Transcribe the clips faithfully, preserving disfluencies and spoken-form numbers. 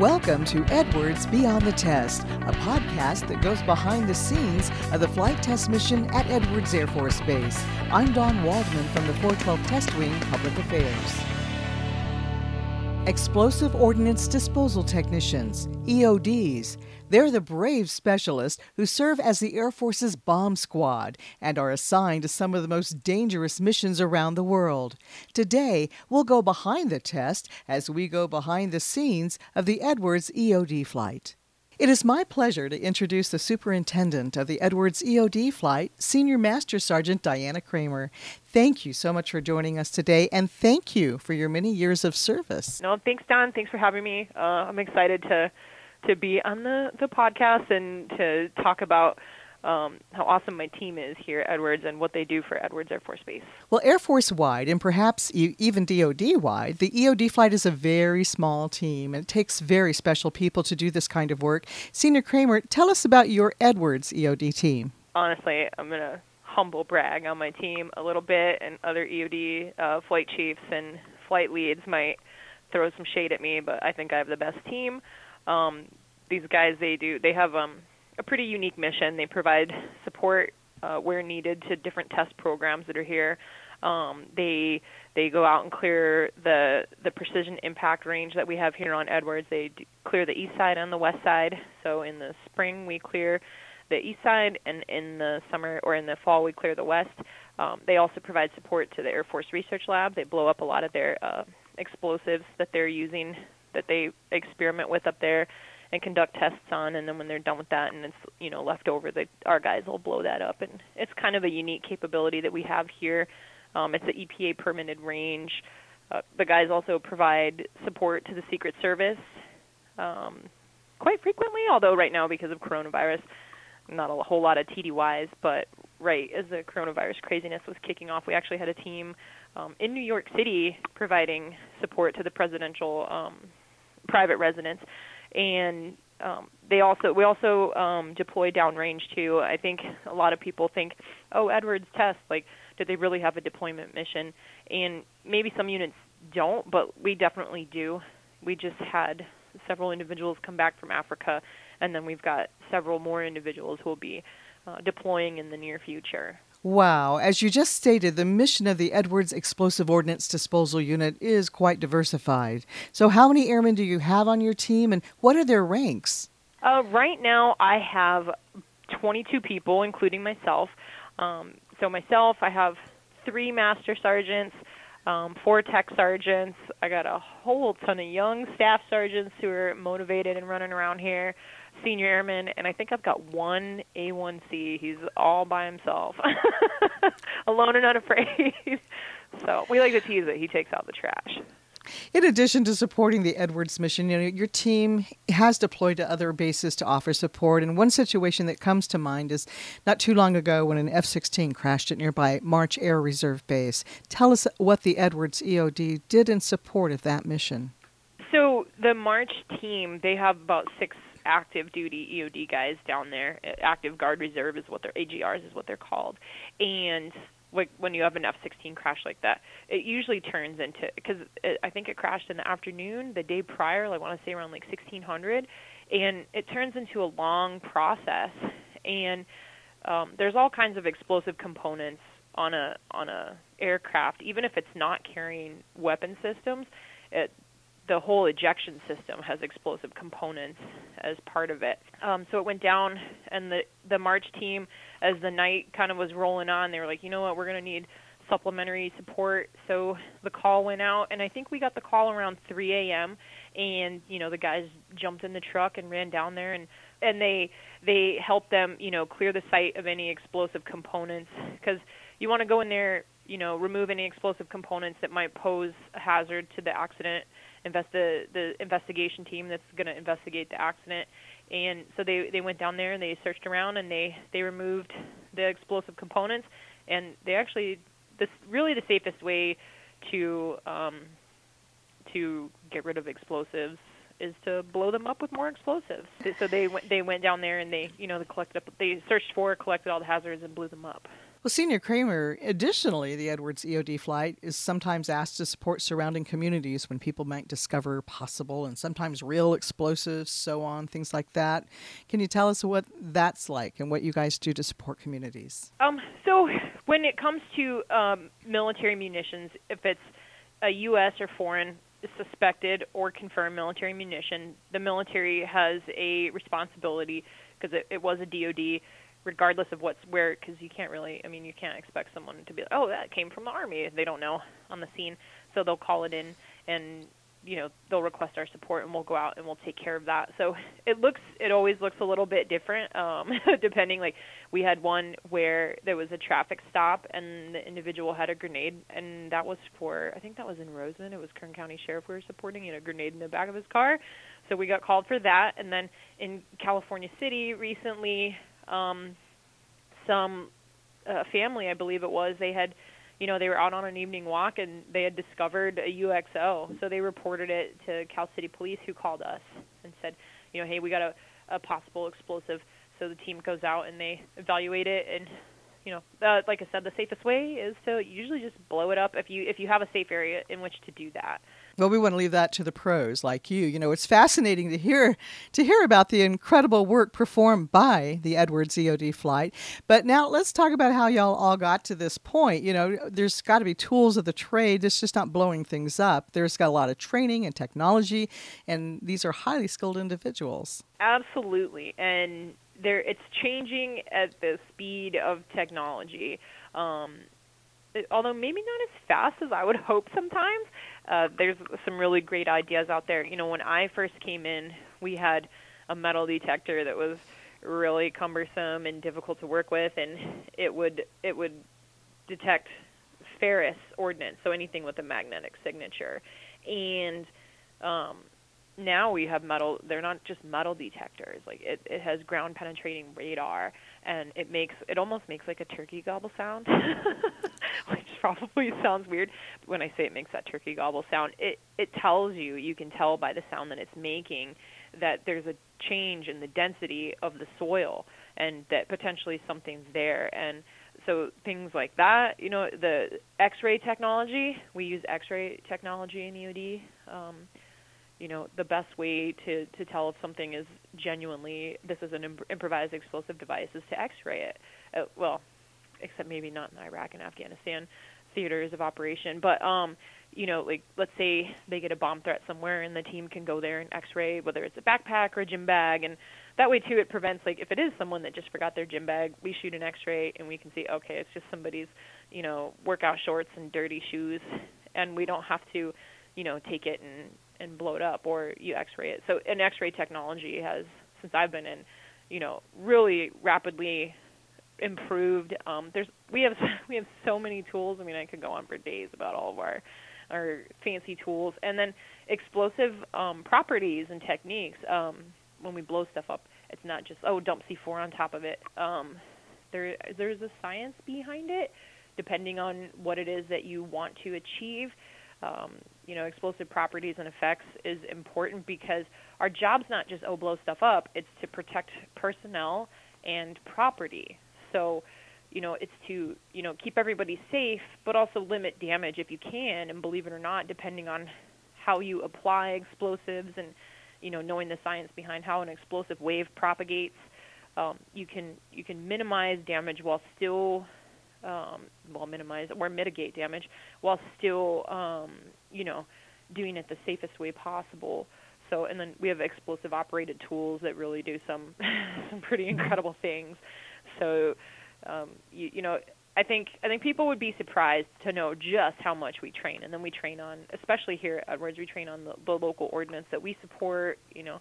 Welcome to Edwards Beyond the Test, a podcast that goes behind the scenes of the flight test mission at Edwards Air Force Base. I'm Don Waldman from the four twelve Test Wing Public Affairs. Explosive Ordnance Disposal Technicians, E O Ds. They're the brave specialists who serve as the Air Force's bomb squad and are assigned to some of the most dangerous missions around the world. Today, we'll go behind the test as we go behind the scenes of the Edwards E O D flight. It is my pleasure to introduce the superintendent of the Edwards E O D flight, Senior Master Sergeant Diana Kramer. Thank you so much for joining us today, and thank you for your many years of service. No, thanks, Don. Thanks for having me. Uh, I'm excited to to be on the, the podcast and to talk about Um, how awesome my team is here at Edwards and what they do for Edwards Air Force Base. Well, Air Force-wide and perhaps even D O D-wide, the E O D flight is a very small team, and it takes very special people to do this kind of work. Senior Kramer, tell us about your Edwards E O D team. Honestly, I'm going to humble brag on my team a little bit, and other E O D uh, flight chiefs and flight leads might throw some shade at me, but I think I have the best team. Um, these guys, they do, they have... Um, a pretty unique mission. They provide support uh, where needed to different test programs that are here. Um, they they go out and clear the the precision impact range that we have here on Edwards. They do clear the east side and the west side. So in the spring we clear the east side, and in the summer or in the fall we clear the west. Um, they also provide support to the Air Force Research Lab. They blow up a lot of their uh, explosives that they're using, that they experiment with up there and conduct tests on, and then when they're done with that and it's, you know, left over, they, our guys will blow that up. And it's kind of a unique capability that we have here. Um, it's an E P A permitted range. Uh, the guys also provide support to the Secret Service um, quite frequently, although right now because of coronavirus, not a whole lot of T D Ys, but right as the coronavirus craziness was kicking off, we actually had a team um, in New York City providing support to the presidential um, private residence. And um, they also we also um, deploy downrange too. I think a lot of people think, oh, Edwards test, like, did they really have a deployment mission? And maybe some units don't, but we definitely do. We just had several individuals come back from Africa, and then we've got several more individuals who will be uh, deploying in the near future. Wow. As you just stated, the mission of the Edwards Explosive Ordnance Disposal Unit is quite diversified. So how many airmen do you have on your team, and what are their ranks? Uh, right now, I have twenty-two people, including myself. Um, so myself, I have three master sergeants, um, four tech sergeants. I got a whole ton of young staff sergeants who are motivated and running around here. Senior airman, and I think I've got one A one C. He's all by himself, alone and unafraid. So we like to tease it. He takes out the trash. In addition to supporting the Edwards mission, you know, your team has deployed to other bases to offer support. And one situation that comes to mind is not too long ago when an F sixteen crashed at nearby March Air Reserve Base. Tell us what the Edwards E O D did in support of that mission. So the March team, they have about six active duty E O D guys down there. Active Guard Reserve is what they're, A G Rs is what they're called. And when you have an F sixteen crash like that, it usually turns into, because I think it crashed in the afternoon the day prior, I want to say around like sixteen hundred, and it turns into a long process. And um, there's all kinds of explosive components on a on a aircraft, even if it's not carrying weapon systems. It, The whole ejection system has explosive components as part of it. Um, so it went down, and the, the March team, as the night kind of was rolling on, they were like, you know what, we're going to need supplementary support. So the call went out, and I think we got the call around three a m, and, you know, the guys jumped in the truck and ran down there, and, and they they helped them, you know, clear the site of any explosive components, because you want to go in there, you know, remove any explosive components that might pose a hazard to the accident. Invest the, the investigation team that's going to investigate the accident. And so they, they went down there and they searched around, and they, they removed the explosive components. And they actually, this really the safest way to um, to get rid of explosives is to blow them up with more explosives. So they went, they went down there and they, you know, they collected up, they searched for, collected all the hazards and blew them up. Well, Senior Kramer, additionally, the Edwards E O D flight is sometimes asked to support surrounding communities when people might discover possible and sometimes real explosives, so on, things like that. Can you tell us what that's like and what you guys do to support communities? Um, so when it comes to um, military munitions, if it's a U S or foreign suspected or confirmed military munition, the military has a responsibility because it, it was a D O D, regardless of what's where, because you can't really, I mean, you can't expect someone to be like, oh, that came from the Army. They don't know on the scene. So they'll call it in and, you know, they'll request our support and we'll go out and we'll take care of that. So it looks, it always looks a little bit different um, depending. Like we had one where there was a traffic stop and the individual had a grenade, and that was for, I think that was in Rosemont. It was Kern County Sheriff we were supporting. He had a grenade in the back of his car. So we got called for that. And then in California City recently, Um, some uh, family, I believe it was, they had, you know, they were out on an evening walk and they had discovered a U X O. So they reported it to Cal City Police, who called us and said, you know, hey, we got a, a possible explosive. So the team goes out and they evaluate it. And, you know, uh, like I said, the safest way is to usually just blow it up if you if you have a safe area in which to do that. Well, we want to leave that to the pros like you. You know, it's fascinating to hear to hear about the incredible work performed by the Edwards E O D flight. But now let's talk about how y'all all got to this point. You know, there's got to be tools of the trade. It's just not blowing things up. There's got a lot of training and technology, and these are highly skilled individuals. Absolutely. And there, it's changing at the speed of technology. Um, it, although maybe not as fast as I would hope sometimes. Uh, there's some really great ideas out there. You know, when I first came in, we had a metal detector that was really cumbersome and difficult to work with, and it would it would detect ferrous ordnance, so anything with a magnetic signature. And um, now we have metal. They're not just metal detectors. Like it, it has ground penetrating radar, and it makes it almost makes like a turkey gobble sound. Which probably sounds weird, but when I say it makes that turkey gobble sound, it, it tells you, you can tell by the sound that it's making, that there's a change in the density of the soil and that potentially something's there. And so things like that, you know, the X-ray technology, we use X-ray technology in E O D. Um, you know, the best way to, to tell if something is genuinely, this is an imp- improvised explosive device, is to X-ray it. Uh, well, except maybe not in Iraq and Afghanistan theaters of operation. But, um, you know, like let's say they get a bomb threat somewhere and the team can go there and X-ray, whether it's a backpack or a gym bag. And that way, too, it prevents, like, if it is someone that just forgot their gym bag, we shoot an X-ray and we can see, okay, it's just somebody's, you know, workout shorts and dirty shoes. And we don't have to, you know, take it and, and blow it up, or you X-ray it. So an X-ray technology has, since I've been in, you know, really rapidly improved. Um, there's we have we have so many tools. I mean, I could go on for days about all of our our fancy tools, and then explosive um, properties and techniques. Um, when we blow stuff up, it's not just oh dump C four on top of it. Um, there there's a science behind it, depending on what it is that you want to achieve. Um, you know, explosive properties and effects is important because our job's not just oh blow stuff up. It's to protect personnel and property. So, you know, it's to, you know, keep everybody safe, but also limit damage if you can. And believe it or not, depending on how you apply explosives and, you know, knowing the science behind how an explosive wave propagates, um, you can you can minimize damage while still, um, well, minimize or mitigate damage while still, um, you know, doing it the safest way possible. So, and then we have explosive operated tools that really do some some pretty incredible things. So, um, you, you know, I think I think people would be surprised to know just how much we train. And then we train on, especially here at Edwards, we train on the, the local ordinance that we support. You know,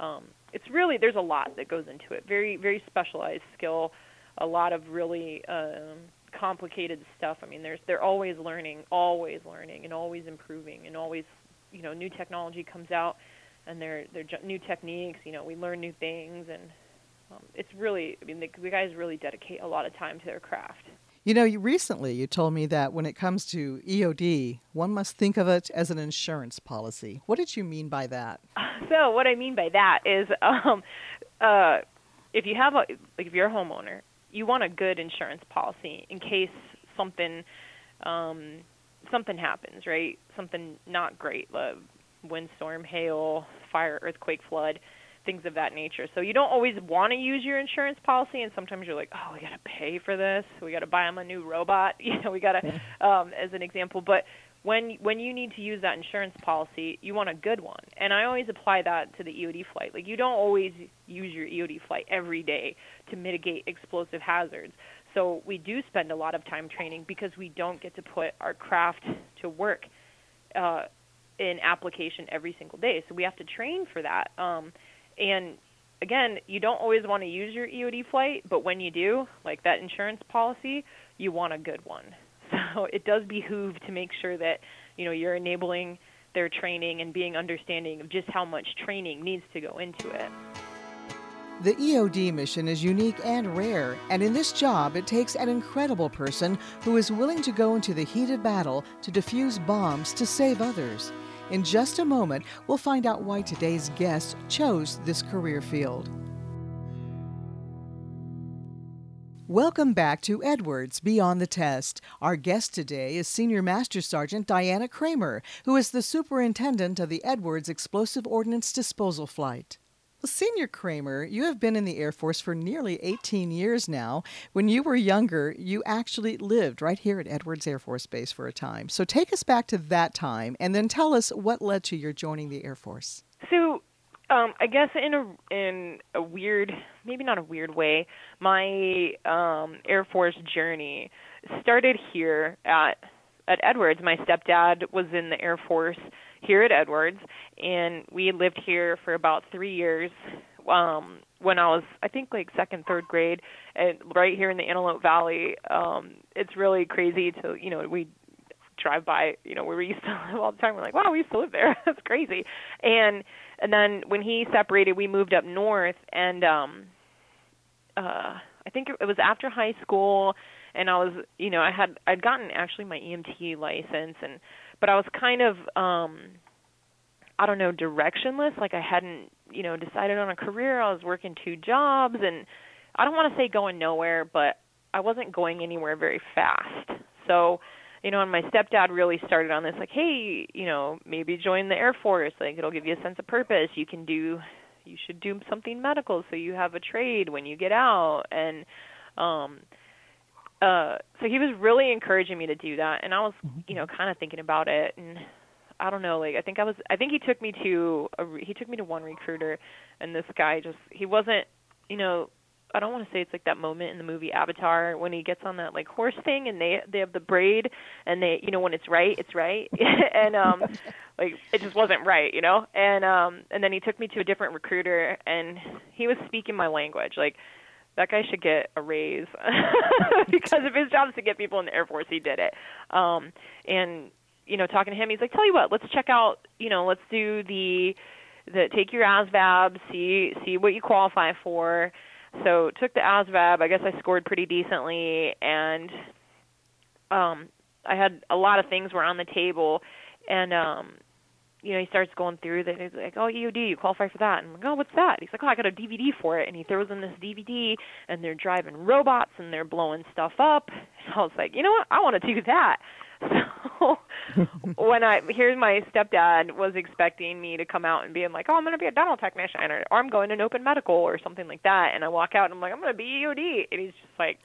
um, it's really, there's a lot that goes into it. Very, very specialized skill, a lot of really um, complicated stuff. I mean, there's they're always learning, always learning and always improving and always, you know, new technology comes out and they're, they're new techniques. You know, we learn new things and Um, it's really, I mean, the, the guys really dedicate a lot of time to their craft. You know, you recently you told me that when it comes to E O D, one must think of it as an insurance policy. What did you mean by that? So what I mean by that is um, uh, if you have a, like if you're a homeowner you want a good insurance policy in case something um, something happens, right? Something not great, uh, windstorm, hail, fire, earthquake, flood, things of that nature. So you don't always want to use your insurance policy, and sometimes you're like, oh, we got to pay for this. We got to buy them a new robot. You know, we got to, um, as an example. But when when you need to use that insurance policy, you want a good one. And I always apply that to the E O D flight. Like, you don't always use your E O D flight every day to mitigate explosive hazards. So we do spend a lot of time training because we don't get to put our craft to work uh, in application every single day. So we have to train for that. Um, and, again, you don't always want to use your E O D flight, but when you do, like that insurance policy, you want a good one. So it does behoove to make sure that, you know, you're enabling their training and being understanding of just how much training needs to go into it. The E O D mission is unique and rare, and in this job it takes an incredible person who is willing to go into the heat of battle to defuse bombs to save others. In just a moment, we'll find out why today's guest chose this career field. Welcome back to Edwards Beyond the Test. Our guest today is Senior Master Sergeant Diana Kramer, who is the superintendent of the Edwards Explosive Ordnance Disposal Flight. Well, Senior Kramer, you have been in the Air Force for nearly eighteen years now. When you were younger, you actually lived right here at Edwards Air Force Base for a time. So take us back to that time, and then tell us what led to your joining the Air Force. So Um, I guess in a in a weird, maybe not a weird way, my um, Air Force journey started here at at Edwards. My stepdad was in the Air Force here at Edwards, and we lived here for about three years um, when I was, I think, like second, third grade, and right here in the Antelope Valley. Um, it's really crazy to, you know, we drive by, you know, where we used to live all the time. We're like, wow, we used to live there. That's crazy. And and then when he separated, we moved up north, and um, uh, I think it was after high school, and I was, you know, I had I'd gotten actually my E M T license, and but I was kind of, um, I don't know, directionless. Like, I hadn't, you know, decided on a career. I was working two jobs, and I don't want to say going nowhere, but I wasn't going anywhere very fast. So, you know, and my stepdad really started on this, like, hey, you know, maybe join the Air Force. Like, it'll give you a sense of purpose. You can do, you should do something medical so you have a trade when you get out. And um, uh, so he was really encouraging me to do that. And I was, you know, kind of thinking about it. And I don't know, like, I think I was, I think he took me to, a, he took me to one recruiter. And this guy just, he wasn't, you know, I don't want to say it's like that moment in the movie Avatar when he gets on that like horse thing and they they have the braid and they, you know, when it's right, it's right. And um like it just wasn't right, you know? And um and then he took me to a different recruiter, and he was speaking my language. Like, that guy should get a raise because if his job is to get people in the Air Force, he did it. Um and you know, talking to him, he's like, "Tell you what, let's check out, you know, let's do the the take your A S V A B, see see what you qualify for." So took the A S V A B. I guess I scored pretty decently, and um, I had a lot of things were on the table. And um, you know, he starts going through that. He's like, "Oh, E O D, you qualify for that." And I'm like, "Oh, what's that?" He's like, "Oh, I got a D V D for it." And he throws in this D V D, and they're driving robots and they're blowing stuff up. And I was like, "You know what? I want to do that." So when I here's my stepdad was expecting me to come out and be like, oh, I'm going to be a dental technician, or, or I'm going to an open medical or something like that. And I walk out and I'm like, I'm going to be E O D. And he's just like,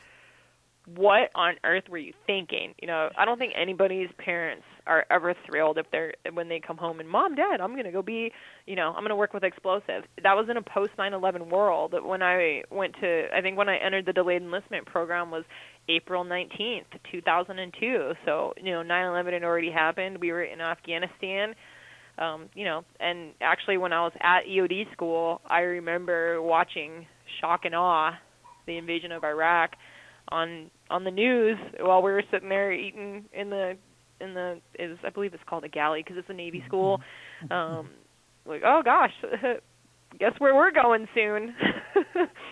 what on earth were you thinking? You know, I don't think anybody's parents are ever thrilled if they're when they come home and mom, dad, I'm going to go be, you know, I'm going to work with explosives. That was in a post nine eleven world. That when I went to, I think when I entered the delayed enlistment program was April nineteenth, two thousand two. So, you know, nine eleven had already happened. We were in Afghanistan, um, you know, and actually when I was at E O D school, I remember watching Shock and Awe, the invasion of Iraq, on on the news while we were sitting there eating in the in the it was, I believe it's called a galley because it's a Navy school. Um, like, oh gosh, guess where we're going soon.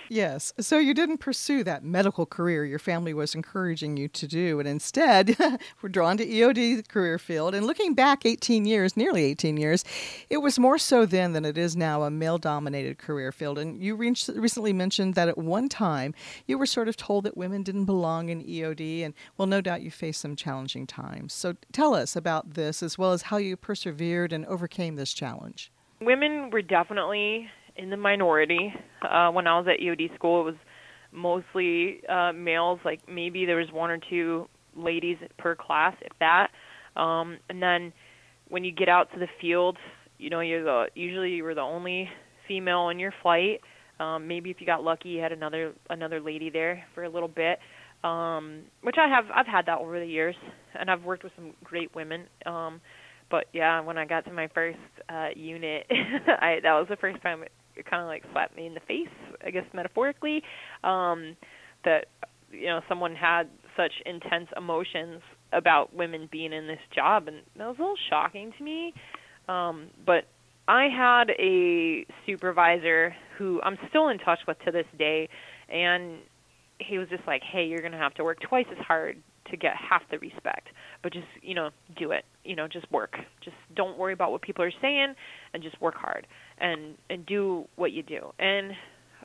Yes. So you didn't pursue that medical career your family was encouraging you to do, and instead were drawn to E O D, the career field. And looking back eighteen years, nearly eighteen years, it was more so then than it is now a male-dominated career field. And you re- recently mentioned that at one time you were sort of told that women didn't belong in E O D, and well, no doubt you faced some challenging times. So tell us about this, as well as how you persevered and overcame this challenge. Women were definitely in the minority. Uh, when I was at E O D school, it was mostly uh, males. Like maybe there was one or two ladies per class, if that. Um, and then when you get out to the field, you know, you're the, usually you were the only female on your flight. Um, maybe if you got lucky, you had another another lady there for a little bit, um, which I have I've had that over the years, and I've worked with some great women. Um, But, yeah, when I got to my first uh, unit, I, that was the first time it, it kind of, like, slapped me in the face, I guess metaphorically, um, that, you know, someone had such intense emotions about women being in this job. And that was a little shocking to me. Um, but I had a supervisor who I'm still in touch with to this day, and he was just like, hey, you're going to have to work twice as hard to get half the respect, but just, you know, do it, you know, just work, just don't worry about what people are saying, and just work hard and, and do what you do. And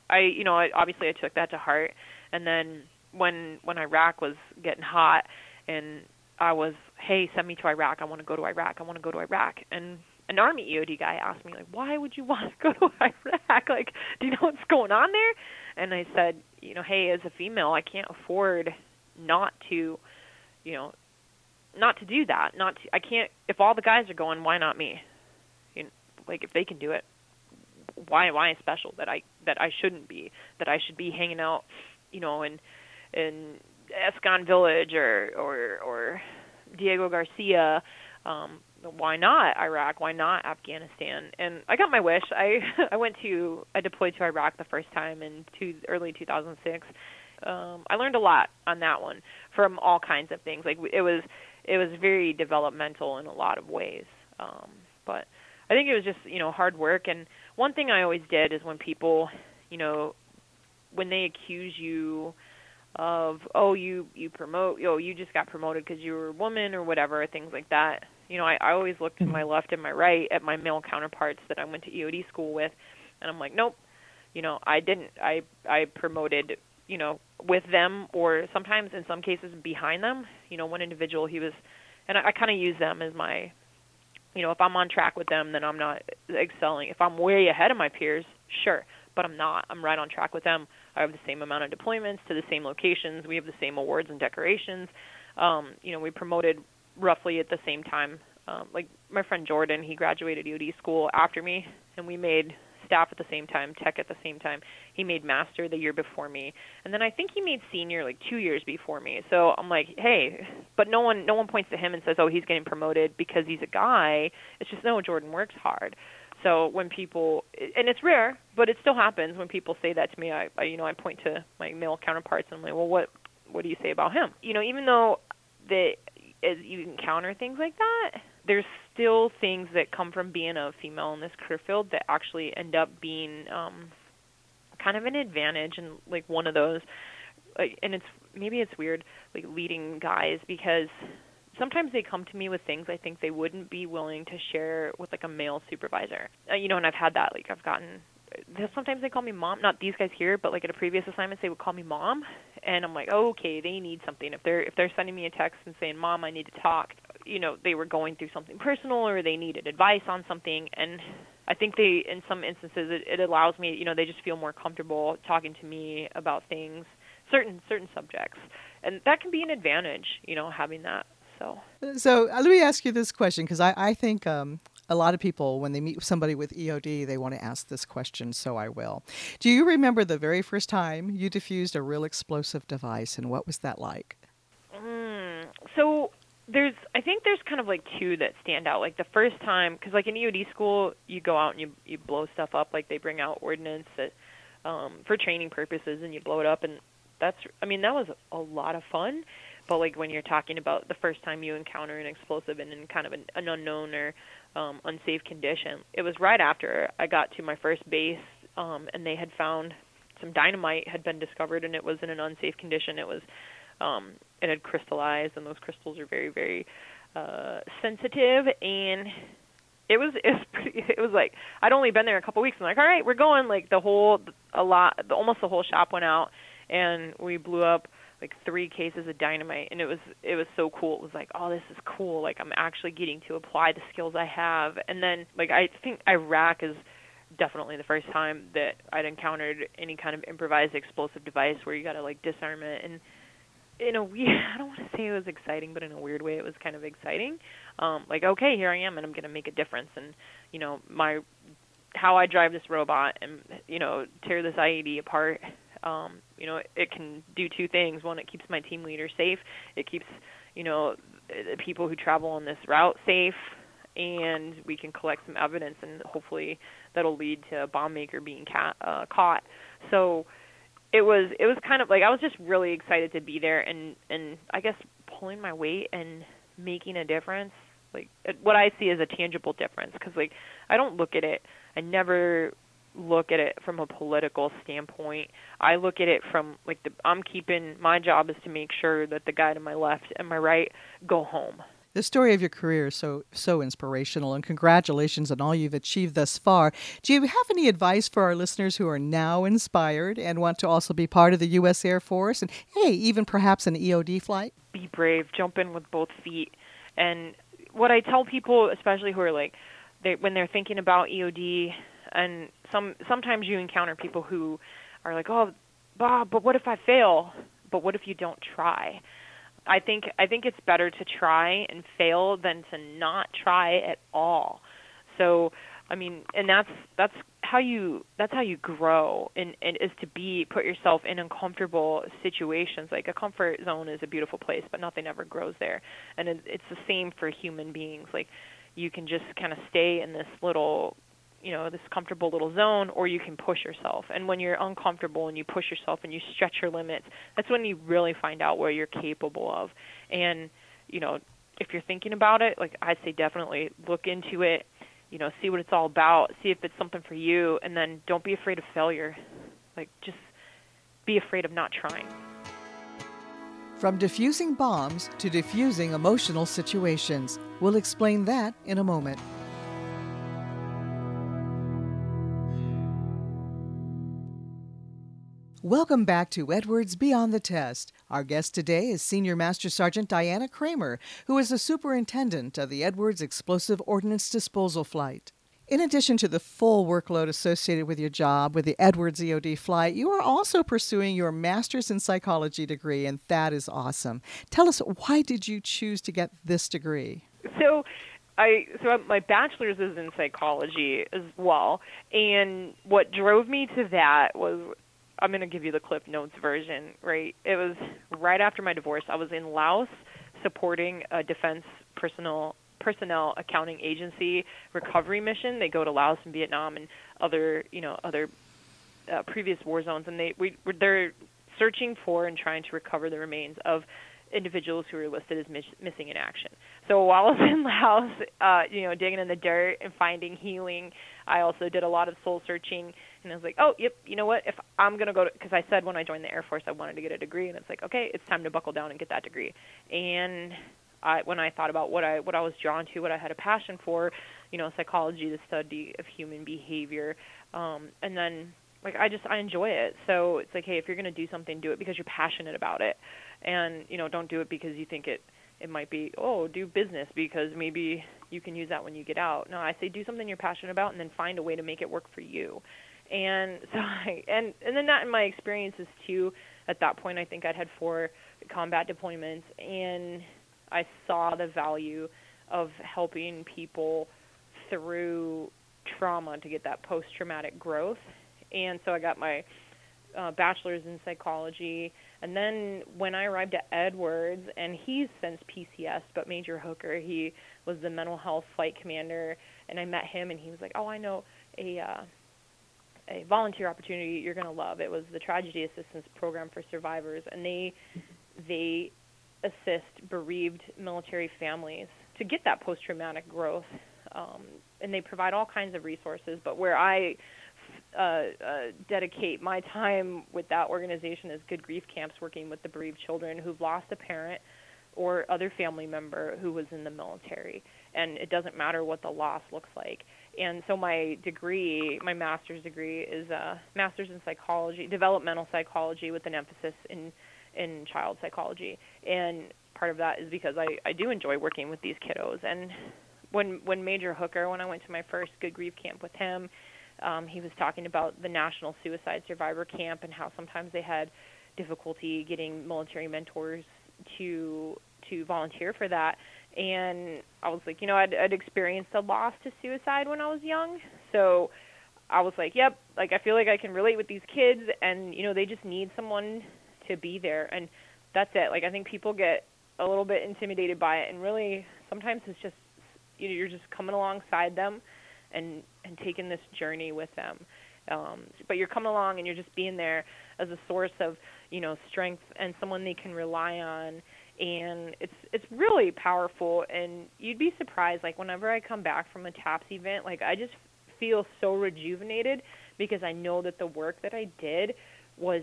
I, you know, I, obviously I took that to heart. And then when, when Iraq was getting hot and I was, hey, send me to Iraq. I want to go to Iraq. I want to go to Iraq. And an Army E O D guy asked me, like, why would you want to go to Iraq? Like, do you know what's going on there? And I said, you know, hey, as a female, I can't afford not to, you know, not to do that. Not to, I can't, if all the guys are going, why not me? You know, like, if they can do it, why why special that I that I shouldn't be, that I should be hanging out, you know, in in Escon Village or or, or Diego Garcia. Um, why not Iraq? Why not Afghanistan? And I got my wish. I I went to I deployed to Iraq the first time in two, early two thousand six. Um, I learned a lot on that one from all kinds of things. Like it was, it was very developmental in a lot of ways. Um, but I think it was just, you know, hard work. And one thing I always did is when people, you know, when they accuse you of, oh, you, you promote, oh, you just got promoted because you were a woman or whatever, things like that. You know, I, I always looked to my left and my right at my male counterparts that I went to E O D school with. And I'm like, nope, you know, I didn't, I, I promoted, you know, with them, or sometimes in some cases behind them. You know, one individual, he was, and I, I kind of use them as my, you know, if I'm on track with them, then I'm not excelling. If I'm way ahead of my peers, sure, but I'm not. I'm right on track with them. I have the same amount of deployments to the same locations. We have the same awards and decorations. Um, you know, we promoted roughly at the same time. Um, like my friend Jordan, he graduated E O D school after me, and we made staff at the same time, tech at the same time. He made master the year before me, and then I think he made senior like two years before me. So I'm like, hey, but no one, no one points to him and says, oh, he's getting promoted because he's a guy. It's just no, Jordan works hard. So when people, and it's rare, but it still happens when people say that to me. I, I you know, I point to my male counterparts and I'm like, well, what, what do you say about him? You know, even though that as you encounter things like that, there's still things that come from being a female in this career field that actually end up being um, kind of an advantage, and like one of those, like, and it's maybe it's weird, like leading guys, because sometimes they come to me with things I think they wouldn't be willing to share with like a male supervisor, uh, you know, and I've had that, like I've gotten, sometimes they call me mom, not these guys here, but like at a previous assignment, they would call me mom, and I'm like, oh, okay, they need something. If they're, if they're sending me a text and saying, mom, I need to talk, you know, they were going through something personal or they needed advice on something. And I think they, in some instances, it, it allows me, you know, they just feel more comfortable talking to me about things, certain, certain subjects. And that can be an advantage, you know, having that. So, so let me ask you this question, because I, I think, um, a lot of people, when they meet somebody with E O D, they want to ask this question, so I will. Do you remember the very first time you diffused a real explosive device, and what was that like? Mm, so there's, I think there's kind of like two that stand out. Like the first time, because like in E O D school, you go out and you, you blow stuff up. Like they bring out ordnance that, um, for training purposes, and you blow it up. And that's, I mean, that was a lot of fun. But like when you're talking about the first time you encounter an explosive and in kind of an, an unknown or um, unsafe condition, it was right after I got to my first base, um, and they had found some dynamite had been discovered, and it was in an unsafe condition. It was um, it had crystallized, and those crystals are very, very uh, sensitive. And it was it was, pretty, it was like I'd only been there a couple of weeks. I'm like, all right, we're going. Like the whole a lot, almost the whole shop went out, and we blew up like three cases of dynamite, and it was it was so cool. It was like, oh, this is cool. Like I'm actually getting to apply the skills I have. And then like I think Iraq is definitely the first time that I'd encountered any kind of improvised explosive device where you got to like disarm it. And in a weird, I don't want to say it was exciting, but in a weird way it was kind of exciting. Um, like, okay, here I am, and I'm going to make a difference. And, you know, my how I drive this robot and, you know, tear this I E D apart, Um, you know, it, it can do two things. One, it keeps my team leader safe. It keeps, you know, the people who travel on this route safe, and we can collect some evidence, and hopefully that'll lead to a bomb maker being ca- uh, caught. So it was, it was kind of like I was just really excited to be there, and, and I guess pulling my weight and making a difference, like what I see as a tangible difference, because like I don't look at it, I never look at it from a political standpoint. I look at it from like the, I'm keeping, my job is to make sure that the guy to my left and my right go home. The story of your career is so, so inspirational, and congratulations on all you've achieved thus far. Do you have any advice for our listeners who are now inspired and want to also be part of the U S Air Force and, hey, even perhaps an E O D flight? Be brave. Jump in with both feet. And what I tell people, especially who are like, they, when they're thinking about E O D, and some sometimes you encounter people who are like, oh, Bob, but what if I fail? But what if you don't try? I think I think it's better to try and fail than to not try at all. So, I mean, and that's that's how you that's how you grow, and, and is to be put yourself in uncomfortable situations. Like a comfort zone is a beautiful place, but nothing ever grows there. And it, it's the same for human beings. Like you can just kind of stay in this little, you know, this comfortable little zone, or you can push yourself. And when you're uncomfortable and you push yourself and you stretch your limits, that's when you really find out what you're capable of. And, you know, if you're thinking about it, like I'd say definitely look into it, you know, see what it's all about, see if it's something for you, and then don't be afraid of failure. Like just be afraid of not trying. From diffusing bombs to diffusing emotional situations. We'll explain that in a moment. Welcome back to Edwards Beyond the Test. Our guest today is Senior Master Sergeant Diana Kramer, who is the superintendent of the Edwards Explosive Ordnance Disposal Flight. In addition to the full workload associated with your job with the Edwards E O D flight, you are also pursuing your master's in psychology degree, and that is awesome. Tell us, why did you choose to get this degree? So I, so my bachelor's is in psychology as well, and what drove me to that was, I'm going to give you the Cliff Notes version, right? It was right after my divorce. I was in Laos supporting a defense personnel personnel accounting agency recovery mission. They go to Laos and Vietnam and other, you know, other uh, previous war zones, and they we they're searching for and trying to recover the remains of individuals who were listed as miss, missing in action. So while I was in Laos, uh, you know, digging in the dirt and finding healing, I also did a lot of soul searching. And I was like, oh, yep, you know what, if I'm going to go to, because I said when I joined the Air Force I wanted to get a degree, and it's like, okay, it's time to buckle down and get that degree. And I, when I thought about what I what I was drawn to, what I had a passion for, you know, psychology, the study of human behavior, um, and then, like, I just, I enjoy it. So it's like, hey, if you're going to do something, do it because you're passionate about it. And, you know, don't do it because you think it, it might be, oh, do business because maybe you can use that when you get out. No, I say do something you're passionate about and then find a way to make it work for you. And so I, and, and then that in my experiences too, at that point, I think I'd had four combat deployments, and I saw the value of helping people through trauma to get that post-traumatic growth. And so I got my uh, bachelor's in psychology. And then when I arrived at Edwards, and he's since P C S, but Major Hooker, he was the mental health flight commander. And I met him, and he was like, oh, I know a... Uh, a volunteer opportunity you're going to love. It was the Tragedy Assistance Program for Survivors, and they they assist bereaved military families to get that post-traumatic growth. Um, and they provide all kinds of resources, but where I uh, uh, dedicate my time with that organization is Good Grief Camps, working with the bereaved children who've lost a parent or other family member who was in the military. And it doesn't matter what the loss looks like. And so my degree, my master's degree, is a master's in psychology, developmental psychology, with an emphasis in in child psychology. And part of that is because I, I do enjoy working with these kiddos. And when when Major Hooker, when I went to my first Good Grief camp with him, um, he was talking about the National Suicide Survivor Camp and how sometimes they had difficulty getting military mentors to to volunteer for that. And I was like, you know, I'd, I'd experienced a loss to suicide when I was young. So I was like, yep, like I feel like I can relate with these kids, and, you know, they just need someone to be there. And that's it. Like, I think people get a little bit intimidated by it. And really, sometimes it's just, you know, you're just coming alongside them and, and taking this journey with them. Um, but you're coming along and you're just being there as a source of, you know, strength and someone they can rely on. And it's it's really powerful, and you'd be surprised, like, whenever I come back from a TAPS event, like, I just feel so rejuvenated because I know that the work that I did was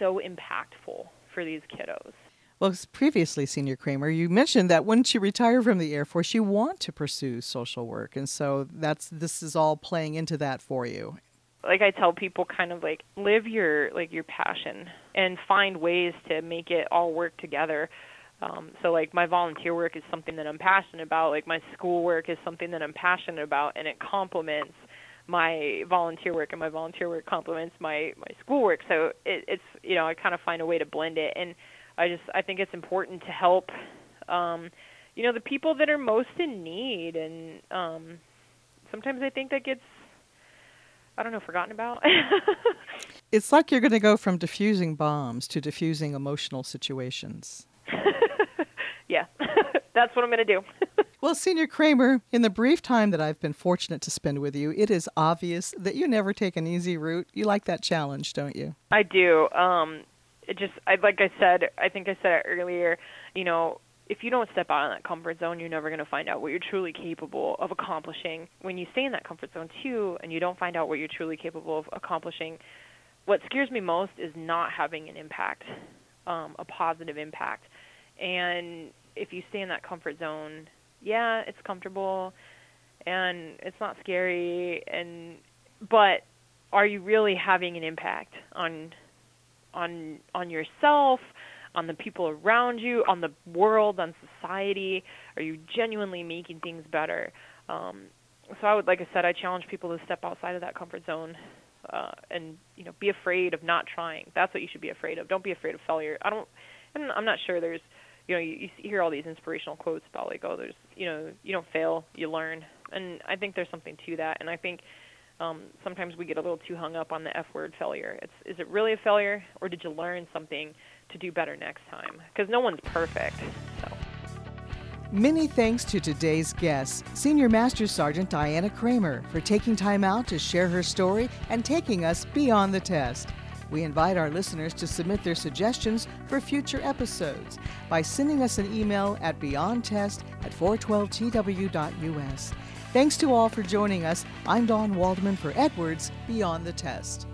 so impactful for these kiddos. Well, previously, Senior Kramer, you mentioned that once you retire from the Air Force, you want to pursue social work, and so that's this is all playing into that for you. Like, I tell people, kind of like, live your like your passion and find ways to make it all work together. Um, so like my volunteer work is something that I'm passionate about. Like my school work is something that I'm passionate about, and it complements my volunteer work, and my volunteer work complements my my school work. So it, it's you know I kind of find a way to blend it, and I just I think it's important to help um, you know the people that are most in need, and um, sometimes I think that gets, I don't know, forgotten about. It's like you're going to go from diffusing bombs to diffusing emotional situations. Yeah, that's what I'm going to do. Well, Senior Kramer, in the brief time that I've been fortunate to spend with you, it is obvious that you never take an easy route. You like that challenge, don't you? I do. Um, it just, I, like I said, I think I said it earlier, you know, if you don't step out of that comfort zone, you're never going to find out what you're truly capable of accomplishing. When you stay in that comfort zone, too, and you don't find out what you're truly capable of accomplishing, what scares me most is not having an impact, um, a positive impact. And if you stay in that comfort zone, yeah, it's comfortable, and it's not scary, and but are you really having an impact on on on yourself, on the people around you, on the world, on society? Are you genuinely making things better? Um, so I would, like I said, I challenge people to step outside of that comfort zone uh, and, you know, be afraid of not trying. That's what you should be afraid of. Don't be afraid of failure. I don't, and I'm not sure there's, you know, you, you hear all these inspirational quotes about, like, oh, there's, you know, you don't fail, you learn. And I think there's something to that. And I think um, sometimes we get a little too hung up on the F word, failure. It's, is it really a failure, or did you learn something to do better next time? Because no one's perfect. So. Many thanks to today's guest, Senior Master Sergeant Diana Kramer, for taking time out to share her story and taking us beyond the test. We invite our listeners to submit their suggestions for future episodes by sending us an email at beyond test at four twelve t w dot u s. Thanks to all for joining us. I'm Don Waldman for Edwards Beyond the Test.